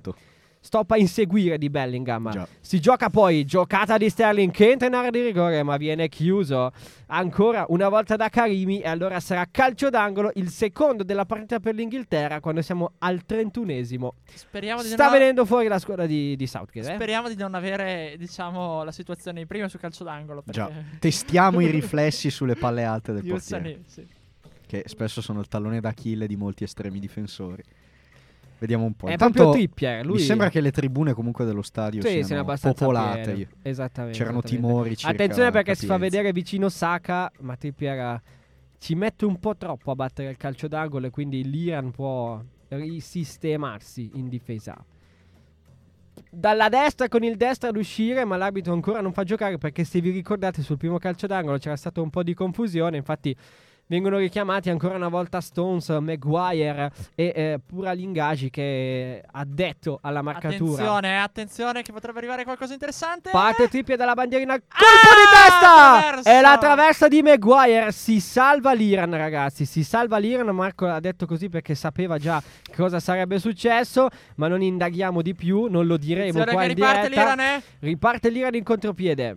Stop a inseguire di Bellingham. Già. Si gioca poi, giocata di Sterling che entra in area di rigore, ma viene chiuso ancora una volta da Karimi, e allora sarà calcio d'angolo, il secondo della partita per l'Inghilterra, quando siamo al trentunesimo. Speriamo di Sta non... venendo fuori la squadra di, di Southgate. Eh? Speriamo di non avere, diciamo, la situazione di prima sul calcio d'angolo. Perché... Già. Testiamo i riflessi sulle palle alte del portiere, sì. che spesso sono il tallone d'Achille di molti estremi difensori. Vediamo un po'. È Intanto, proprio Trippier. Lui... Mi sembra che le tribune comunque dello stadio sì, siano popolate. Pieno. Esattamente. C'erano esattamente. timori. Circa Attenzione perché capienza. Si fa vedere vicino Saka, ma Trippier ci mette un po' troppo a battere il calcio d'angolo, e quindi l'Iran può risistemarsi in difesa. Dalla destra con il destro ad uscire, ma l'arbitro ancora non fa giocare, perché se vi ricordate sul primo calcio d'angolo c'era stato un po' di confusione, infatti... Vengono richiamati ancora una volta Stones, Maguire e eh, Pura Lingagi, che è addetto alla marcatura. Attenzione, attenzione che potrebbe arrivare qualcosa di interessante. Parte Trippier dalla bandierina, colpo ah, di testa! È la traversa di Maguire, si salva l'Iran ragazzi, si salva l'Iran. Marco l'ha detto così perché sapeva già cosa sarebbe successo, ma non indaghiamo di più, non lo diremo attenzione qua in riparte diretta. L'Iran, eh? Riparte l'Iran in contropiede.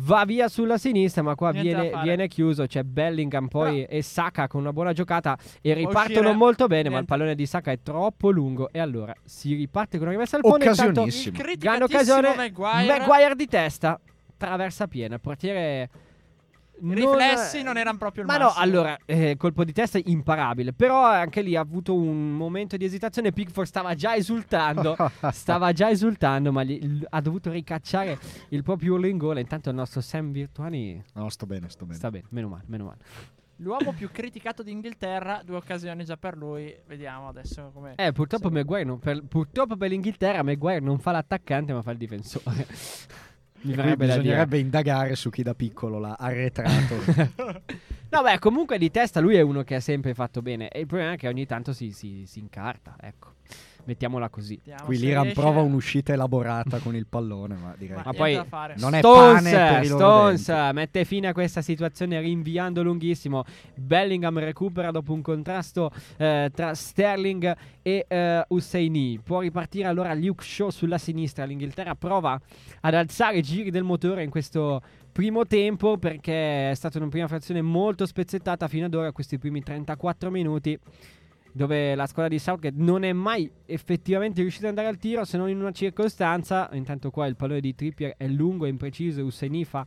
Va via sulla sinistra, ma qua viene, viene chiuso. C'è Bellingham poi ah. e Saka con una buona giocata, e ripartono Uscire. molto bene. Niente. Ma il pallone di Saka è troppo lungo, e allora si riparte con una rimessa al fondo. Occasionissimo. Grande occasione. Maguire. Maguire di testa, traversa piena. Il portiere I riflessi non erano proprio il ma massimo. Ma no, allora, eh, colpo di testa imparabile. Però anche lì ha avuto un momento di esitazione. Pickford stava già esultando Stava già esultando ma gli, l- ha dovuto ricacciare il proprio urlo in gola. Intanto il nostro Sam Virtuani No, sto bene, sto bene Sta bene, meno male, meno male. L'uomo più criticato d'Inghilterra, due occasioni già per lui. Vediamo adesso come. Eh, purtroppo Maguire non, per, Purtroppo per l'Inghilterra Maguire non fa l'attaccante, ma fa il difensore. Mi bisognerebbe indagare su chi da piccolo l'ha arretrato. No beh, comunque di testa lui è uno che ha sempre fatto bene, e il problema è che ogni tanto si, si, si incarta, ecco, mettiamola così. Vediamo qui l'Iran riesce... prova un'uscita elaborata con il pallone, ma direi ma, ma poi non è Stones, pane per i loro Stones denti. Mette fine a questa situazione rinviando lunghissimo. Bellingham recupera dopo un contrasto eh, tra Sterling e eh, Hosseini. Può ripartire allora Luke Shaw sulla sinistra. L'Inghilterra prova ad alzare i giri del motore in questo primo tempo, perché è stata una prima frazione molto spezzettata fino ad ora, questi primi trentaquattro minuti, dove la squadra di Southgate non è mai effettivamente riuscita ad andare al tiro, se non in una circostanza. Intanto qua il pallone di Trippier è lungo e impreciso, Hosseini fa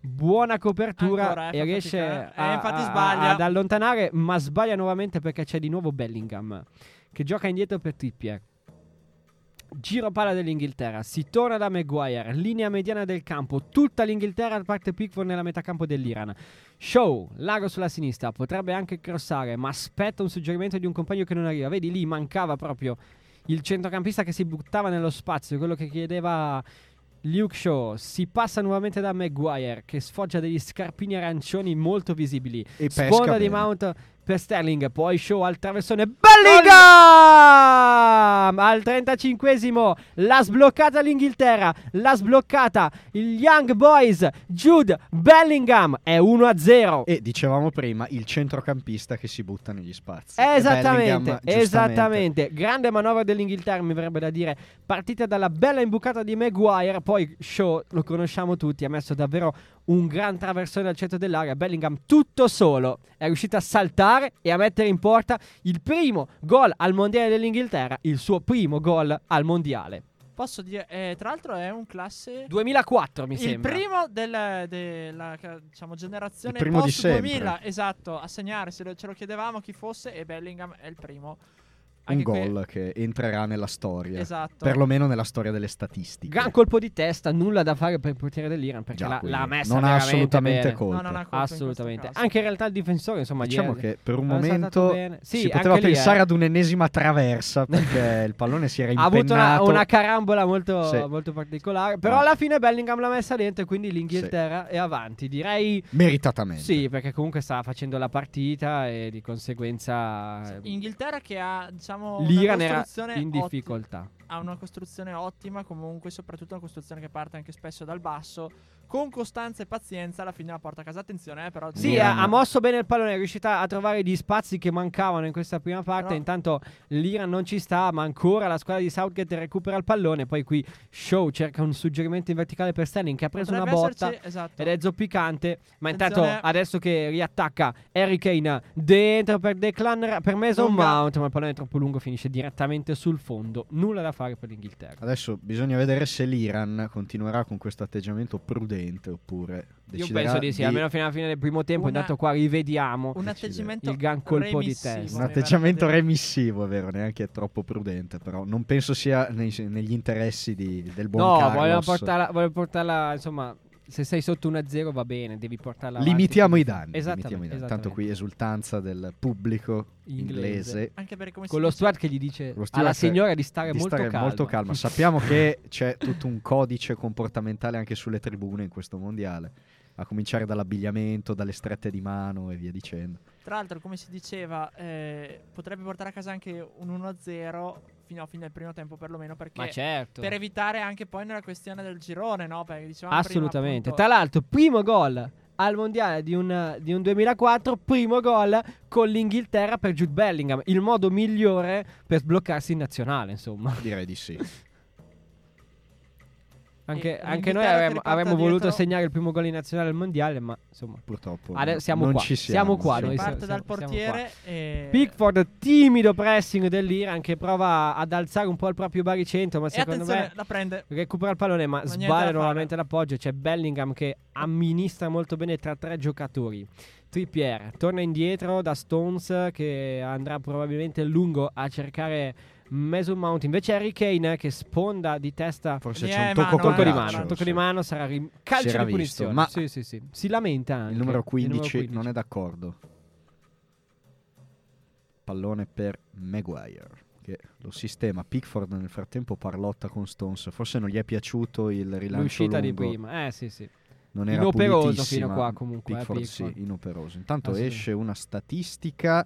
buona copertura Ancora, eh, e riesce a, a, ad allontanare, ma sbaglia nuovamente perché c'è di nuovo Bellingham che gioca indietro per Trippier. Giro palla dell'Inghilterra, si torna da Maguire, linea mediana del campo, tutta l'Inghilterra parte Pickford nella metà campo dell'Iran. Shaw, largo sulla sinistra, potrebbe anche crossare, ma aspetta un suggerimento di un compagno che non arriva. Vedi, lì mancava proprio il centrocampista che si buttava nello spazio, quello che chiedeva Luke Shaw. Si passa nuovamente da Maguire, che sfoggia degli scarpini arancioni molto visibili, e sponda di Mount per Sterling, poi Shaw al traversone. Bellingham al trentacinquesimo l'ha sbloccata l'Inghilterra, l'ha sbloccata il Young Boys. Jude Bellingham è uno a zero. E dicevamo prima, il centrocampista che si butta negli spazi. Esattamente, esattamente. Grande manovra dell'Inghilterra, mi verrebbe da dire. Partita dalla bella imbucata di Maguire, poi Shaw, lo conosciamo tutti, ha messo davvero un gran traversone al centro dell'area. Bellingham tutto solo è riuscito a saltare e a mettere in porta il primo gol al mondiale dell'Inghilterra, il suo primo gol al mondiale. Posso dire, eh, tra l'altro è un classe duemilaquattro mi il sembra il primo della, della diciamo, generazione primo post duemila, esatto, a segnare. Se ce lo chiedevamo chi fosse, e Bellingham è il primo un gol que... che entrerà nella storia, esatto, perlomeno nella storia delle statistiche. Gran colpo di testa, nulla da fare per il portiere dell'Iran, perché Già, l'ha messa non ha assolutamente colpa. No, non ha assolutamente. Anche in realtà il difensore, insomma, diciamo gli... che per un momento sì, si poteva lì, pensare eh. ad un'ennesima traversa, perché il pallone si era impennato. Ha avuto una, una carambola molto, sì. molto particolare, però ah. alla fine Bellingham l'ha messa dentro, quindi l'Inghilterra sì. è avanti, direi meritatamente. Sì, perché comunque stava facendo la partita e di conseguenza sì, Inghilterra che ha, diciamo, l'Iran era in difficoltà. Ottima, ha una costruzione ottima, comunque, soprattutto una costruzione che parte anche spesso dal basso. Con costanza e pazienza alla fine la porta a casa. Attenzione, eh, però. Sì, ha, ha mosso bene il pallone, è riuscita a trovare gli spazi che mancavano in questa prima parte. No. Intanto l'Iran non ci sta, ma ancora la squadra di Southgate recupera il pallone. Poi qui Shaw cerca un suggerimento in verticale per Sterling, che ha preso Potrebbe una botta esserci, esatto. ed è zoppicante. Ma attenzione, intanto adesso che riattacca Harry Kane dentro per Declan, per Mason Mount, ma il pallone è troppo lungo, finisce direttamente sul fondo. Nulla da fare per l'Inghilterra. Adesso bisogna vedere se l'Iran continuerà con questo atteggiamento prudente, oppure io penso di sì, di almeno fino alla fine del primo tempo. Una, intanto qua rivediamo un atteggiamento il gran colpo di testa, un atteggiamento remissivo, è vero, neanche troppo prudente, però non penso sia nei, negli interessi di, del buon no, Carlos. No, voglio portarla, voglio portarla, insomma, se sei sotto uno a zero va bene, devi portarla avanti. Limitiamo i danni, esattamente, limitiamo i danni. Tanto qui esultanza del pubblico inglese, anche perché come con lo steward che gli dice alla signora di stare, di molto, stare calma. molto calma. Sappiamo che c'è tutto un codice comportamentale anche sulle tribune in questo mondiale, a cominciare dall'abbigliamento, dalle strette di mano e via dicendo. Tra l'altro, come si diceva, eh, potrebbe portare a casa anche un uno a zero fino a fine del primo tempo, perlomeno, perché ma certo. per evitare anche poi nella questione del girone, no? Perché dicevamo assolutamente. Prima, appunto... Tra l'altro, primo gol al mondiale di un, di un duemilaquattro, primo gol con l'Inghilterra per Jude Bellingham, il modo migliore per sbloccarsi in nazionale, insomma. Direi di sì. Anche, anche noi avremmo, avremmo voluto segnare il primo gol in nazionale al mondiale, ma insomma purtroppo adesso siamo, non qua. Ci siamo. siamo qua siamo, noi parte siamo, dal portiere e... Pickford, timido pressing dell'Iran che prova ad alzare un po' il proprio baricentro, ma e secondo me la prende. recupera il pallone ma, ma sbaglia nuovamente l'appoggio. C'è Bellingham che amministra molto bene tra tre giocatori. Trippier torna indietro da Stones, che andrà probabilmente lungo a cercare Mason Mount, invece Harry Kane che sponda di testa, forse c'è un tocco, mano, tocco eh, di mano, un tocco sì. di mano sarà rim- calcio si di punizione, ma sì, sì, sì. si lamenta anche il numero, quindici non è d'accordo. Pallone per Maguire che lo sistema. Pickford nel frattempo parlotta con Stones, forse non gli è piaciuto il rilancio l'uscita lungo. di prima, eh sì sì non era inoperoso fino a qua comunque Pickford, eh, Pickford. sì inoperoso intanto ah, esce sì. una statistica.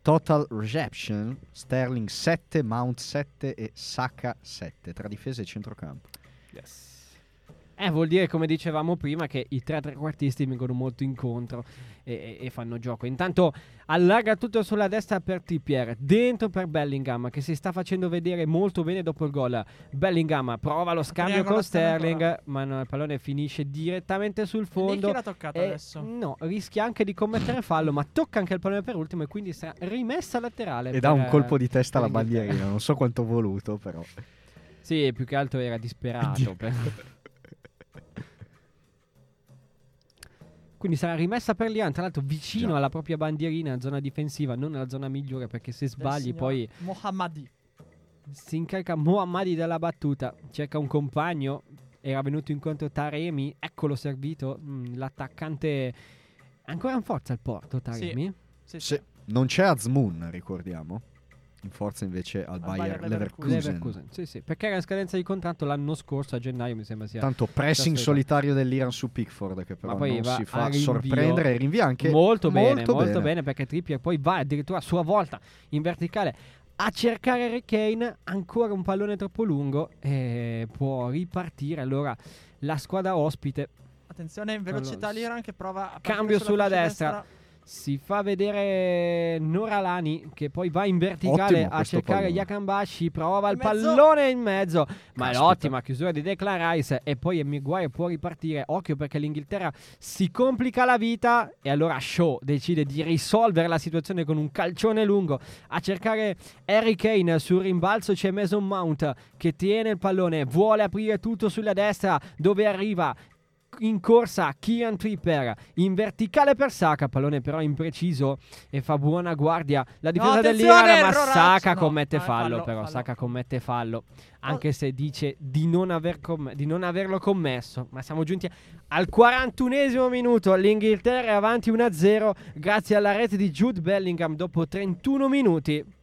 Total reception, Sterling sette, Mount sette e Saka sette, tra difesa e centrocampo. Yes. Eh, vuol dire, come dicevamo prima, che i tre trequartisti vengono molto incontro e, e, e fanno gioco. Intanto allarga tutto sulla destra per Trippier, dentro per Bellingham che si sta facendo vedere molto bene dopo il gol. Bellingham prova lo scambio con Sterling, ma no, il pallone finisce direttamente sul fondo. Lì l'ha toccato adesso? No, rischia anche di commettere fallo, ma tocca anche il pallone per ultimo e quindi sarà rimessa laterale. E dà un colpo di testa alla bandierina, non so quanto voluto, però. Sì, più che altro era disperato. per... Quindi sarà rimessa per l'Iran, tra l'altro vicino Già. alla propria bandierina, zona difensiva, non nella zona migliore, perché se sbagli poi Mohammadi si incarica Mohammadi dalla battuta, cerca un compagno, era venuto incontro Taremi, eccolo servito, l'attaccante ancora in forza al Porto, Taremi. Sì. Sì, sì. Non c'è Azmoun, ricordiamo, in forza invece al, al Bayer, Bayer Leverkusen. Leverkusen. Sì, sì, perché era in scadenza di contratto l'anno scorso a gennaio, mi sembra sia. Tanto pressing solitario dell'Iran su Pickford, che però non si fa sorprendere, rinvia anche molto bene, molto, molto bene. bene, perché Trippier poi va addirittura a sua volta in verticale a cercare Harry Kane, ancora un pallone troppo lungo e può ripartire allora la squadra ospite. Attenzione in velocità allora, l'Iran che prova a cambio sulla, sulla destra. destra. Si fa vedere Nourollahi che poi va in verticale ottimo a cercare Jahanbakhsh, prova il pallone in mezzo, ma Caspita. l'ottima chiusura di Declan Rice e poi Maguire può ripartire. Occhio perché l'Inghilterra si complica la vita e allora Shaw decide di risolvere la situazione con un calcione lungo a cercare Harry Kane. Sul rimbalzo c'è Mason Mount che tiene il pallone, vuole aprire tutto sulla destra dove arriva in corsa a Kieran Trippier, in verticale per Saka, pallone però impreciso e fa buona guardia la difesa no, dell'Iran, ma Saka no, commette no, fallo, fallo però fallo. Saka commette fallo, anche se dice di non, aver comm- di non averlo commesso, ma siamo giunti al quarantunesimo minuto, l'Inghilterra è avanti uno a zero grazie alla rete di Jude Bellingham dopo trentuno minuti.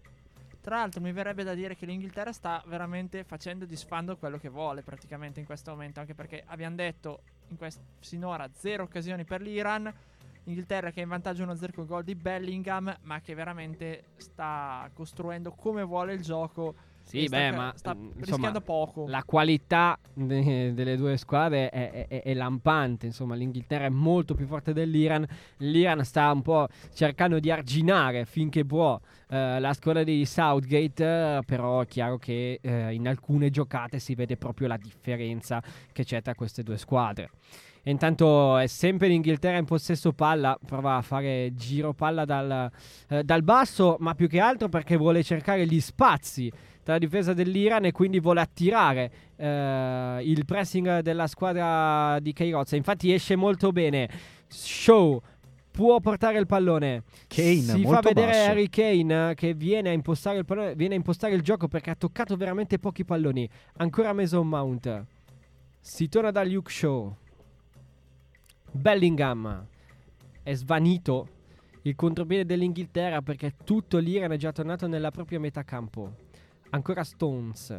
Tra l'altro mi verrebbe da dire che l'Inghilterra sta veramente facendo di sfando quello che vuole praticamente in questo momento, anche perché abbiamo detto in quest- sinora zero occasioni per l'Iran, Inghilterra che è in vantaggio uno a zero con gol di Bellingham, ma che veramente sta costruendo come vuole il gioco. Sì, beh, sta, ma sta insomma, rischiando poco. La qualità de- delle due squadre è, è, è lampante. Insomma, l'Inghilterra è molto più forte dell'Iran. L'Iran sta un po' cercando di arginare finché può eh, la squadra di Southgate. Però è chiaro che eh, in alcune giocate si vede proprio la differenza che c'è tra queste due squadre. E intanto è sempre l'Inghilterra in possesso palla, prova a fare giro palla dal, eh, dal basso, ma più che altro perché vuole cercare gli spazi dalla difesa dell'Iran e quindi vuole attirare eh, il pressing della squadra di Queiroz. Infatti esce molto bene Shaw, può portare il pallone, Kane, si molto fa vedere basso. Harry Kane che viene a impostare il pallone, viene a impostare il gioco perché ha toccato veramente pochi palloni. Ancora Mason Mount, si torna da Luke Shaw, Bellingham, è svanito il contropiede dell'Inghilterra perché tutto l'Iran è già tornato nella propria metà campo. Ancora Stones,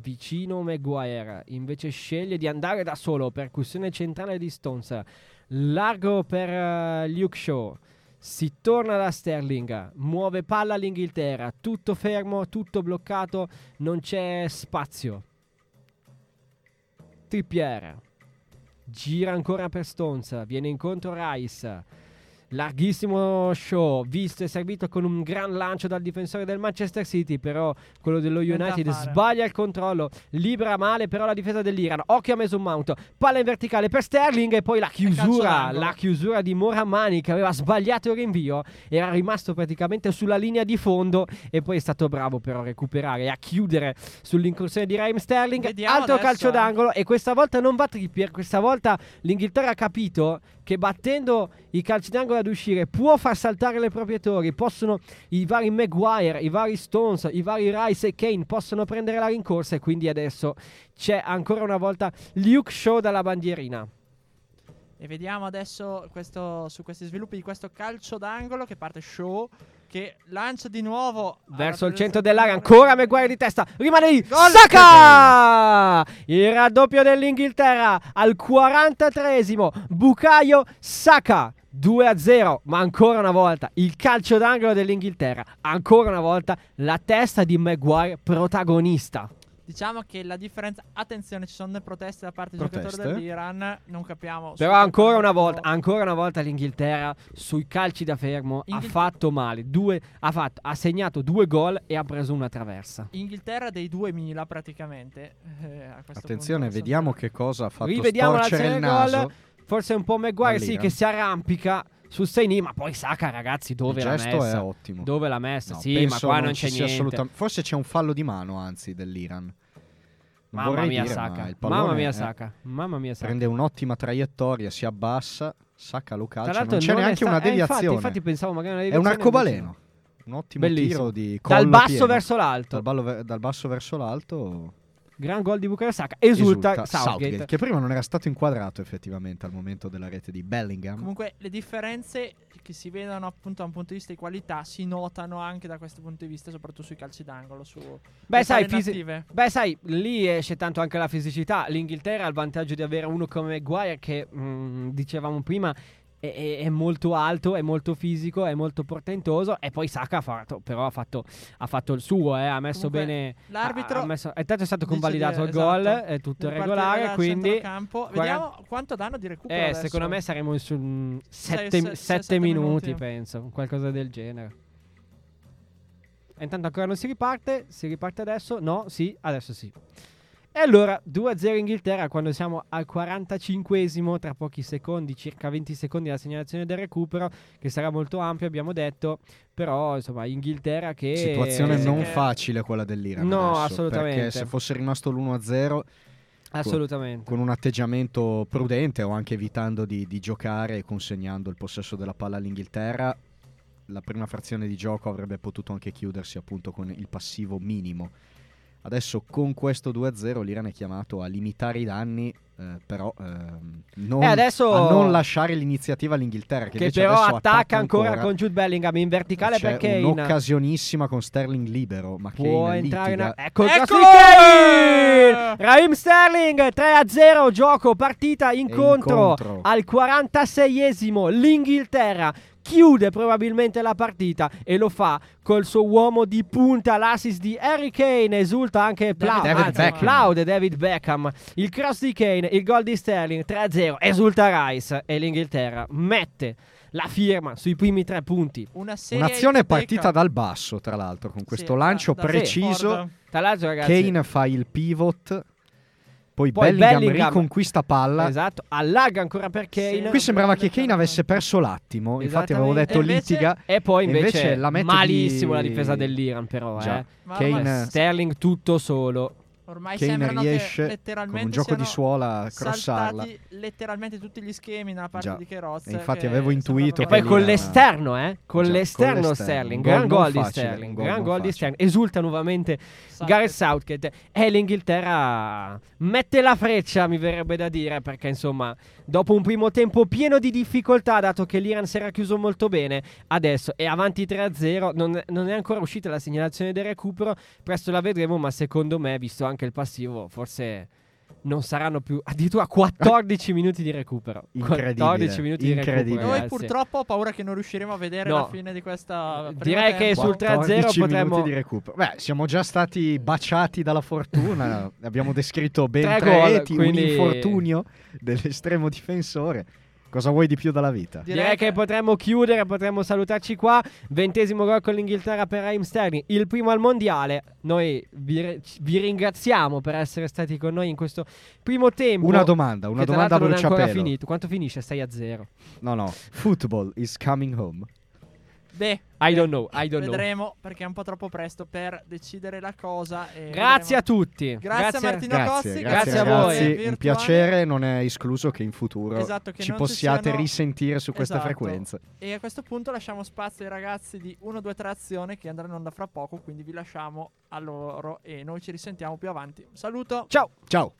vicino Maguire, invece sceglie di andare da solo, percussione centrale di Stones, largo per uh, Luke Shaw, si torna da Sterling, muove palla all'Inghilterra, tutto fermo, tutto bloccato, non c'è spazio. Trippier, gira ancora per Stones, viene incontro Rice, larghissimo Shaw, visto e servito con un gran lancio dal difensore del Manchester City, però quello dello United sbaglia il controllo, libera male però la difesa dell'Iran. Occhio a Mason Mount, palla in verticale per Sterling e poi la chiusura la chiusura di Morami che aveva sbagliato il rinvio, era rimasto praticamente sulla linea di fondo e poi è stato bravo però a recuperare e a chiudere sull'incursione di Raheem Sterling. Vediamo altro adesso, calcio eh. d'angolo, e questa volta non va Trippier, questa volta l'Inghilterra ha capito che battendo i calci d'angolo ad uscire può far saltare le proprie torri, possono i vari Maguire, i vari Stones, i vari Rice e Kane possono prendere la rincorsa, e quindi adesso c'è ancora una volta Luke Shaw dalla bandierina. E vediamo adesso questo, su questi sviluppi di questo calcio d'angolo che parte Shaw, che lancia di nuovo verso il centro dell'area, ancora Maguire di testa, rimane lì, gol Saka! Il raddoppio dell'Inghilterra al quarantatreesimo, Bukayo Saka, due a zero, ma ancora una volta il calcio d'angolo dell'Inghilterra, ancora una volta la testa di Maguire protagonista. Diciamo che la differenza, attenzione, ci sono proteste da parte dei giocatori dell'Iran, non capiamo. Però ancora una volta, ancora una volta l'Inghilterra sui calci da fermo Inghil- ha fatto male, due, ha, fatto, ha segnato due gol e ha preso una traversa. Inghilterra dei duemila praticamente. Eh, a attenzione, punto, vediamo che cosa ha fatto storcere il naso. Gol, forse un po' Maguire sì che si arrampica su Hosseini, ma poi Saka, ragazzi, dove l'ha messa? Il gesto è ottimo. Dove l'ha messa? No, sì, ma qua non, non c'è niente. Assolutam- Forse c'è un fallo di mano, anzi, dell'Iran. Mamma mia, dire, Saka. Ma mamma mia, è, Saka. Mamma mia, Saka. Prende un'ottima traiettoria, si abbassa, Saka lo calcia. Non c'è non neanche sta- una deviazione. Eh, infatti, infatti pensavo magari una deviazione. È un arcobaleno. Un ottimo bellissimo tiro di collo dal basso pieno. verso l'alto. Dal, ballo ver- dal basso verso l'alto. Gran gol di Bukayo Saka, esulta, esulta Southgate. Southgate, che prima non era stato inquadrato effettivamente al momento della rete di Bellingham. Comunque le differenze che si vedono appunto da un punto di vista di qualità si notano anche da questo punto di vista, soprattutto sui calci d'angolo, su beh sai, fisi- beh sai, lì esce tanto anche la fisicità. L'Inghilterra ha il vantaggio di avere uno come Maguire che mh, dicevamo prima È, è molto alto, è molto fisico, è molto portentoso, e poi Saka ha fatto, però ha fatto, ha fatto il suo, eh, ha messo comunque bene l'arbitro, ha, ha messo, è stato convalidato il esatto. gol, è tutto in regolare, quindi quaranta... vediamo quanto danno di recupero. Eh, secondo me saremo su sette minuti, penso, qualcosa del genere. E intanto ancora non si riparte, si riparte adesso? No, sì, adesso sì. E allora due a zero Inghilterra quando siamo al quarantacinquesimo, tra pochi secondi, circa venti secondi, la segnalazione del recupero che sarà molto ampio, abbiamo detto, però insomma Inghilterra che situazione non che... facile quella dell'Iran. No, adesso, assolutamente, perché se fosse rimasto l'uno a zero assolutamente, con un atteggiamento prudente o anche evitando di, di giocare e consegnando il possesso della palla all'Inghilterra. La prima frazione di gioco avrebbe potuto anche chiudersi appunto con il passivo minimo. Adesso con questo due a zero l'Iran è chiamato a limitare i danni, eh, però ehm, non, eh adesso... a non lasciare l'iniziativa all'Inghilterra, che, che invece però attacca, attacca ancora, ancora con Jude Bellingham in verticale. C'è perché c'è un'occasionissima in... con Sterling libero, ma può che entrare in... ecco il ecco! Raheem Sterling, tre a zero gioco, partita, incontro, incontro. Al quarantaseiesimo l'Inghilterra chiude probabilmente la partita e lo fa col suo uomo di punta, l'assist di Harry Kane, esulta anche Plau, David, anzi, Beckham. Plaude David Beckham, il cross di Kane, il gol di Sterling, tre a zero, esulta Rice e l'Inghilterra mette la firma sui primi tre punti. Una serie Un'azione partita dal basso, tra l'altro, con questo sì, lancio da, da preciso, tra l'altro, ragazzi, Kane fa il pivot. Poi, Poi Bellingham, Bellingham riconquista palla. Esatto, allarga ancora per Kane. Sì, qui sembrava che Kane avesse perso l'attimo. Infatti avevo detto e invece, litiga. E poi invece, invece la mette malissimo di... la difesa dell'Iran però. Eh. Kane... Sterling tutto solo. Ormai Kane riesce che letteralmente con un gioco di suola a crossarla. Letteralmente tutti gli schemi nella parte Già. di Queiroz. E infatti avevo intuito. E poi con l'esterno, eh? Con Già, l'esterno, con Sterling. Gran gol di Sterling. Gran gol di Sterling. Esulta nuovamente Gareth Southgate. E l'Inghilterra mette la freccia, mi verrebbe da dire, perché insomma, dopo un primo tempo pieno di difficoltà, dato che l'Iran si era chiuso molto bene, adesso è avanti tre a zero. Non, non è ancora uscita la segnalazione del recupero. Presto la vedremo, ma secondo me, visto anche il passivo, forse non saranno più addirittura quattordici minuti di recupero. quattordici minuti di recupero. Noi purtroppo ho paura che non riusciremo a vedere no. la fine di questa. Direi che sul tre a zero potremmo di recupero. Beh, siamo già stati baciati dalla fortuna. Abbiamo descritto ben tre, tre gol, eti, quindi... un infortunio dell'estremo difensore. Cosa vuoi di più dalla vita? Direi, Direi che, che potremmo chiudere, potremmo salutarci qua. Ventesimo gol con l'Inghilterra per Raheem Sterling, il primo al mondiale. Noi vi, re- vi ringraziamo per essere stati con noi in questo primo tempo. Una domanda, una domanda a bruciapelo. Non è ancora finito. Quanto finisce? sei a zero. No, no. Football is coming home. Beh, I don't know, I don't vedremo know. Perché è un po' troppo presto per decidere la cosa. E grazie vedremo. a tutti. Grazie, grazie a Martino Cozzi, grazie, grazie, grazie a voi. Grazie, un piacere, non è escluso che in futuro esatto, che ci possiate ci siano... risentire su queste esatto. frequenze. E a questo punto lasciamo spazio ai ragazzi di uno due tre Azione che andranno in onda fra poco, quindi vi lasciamo a loro e noi ci risentiamo più avanti. Un saluto. Ciao. Ciao.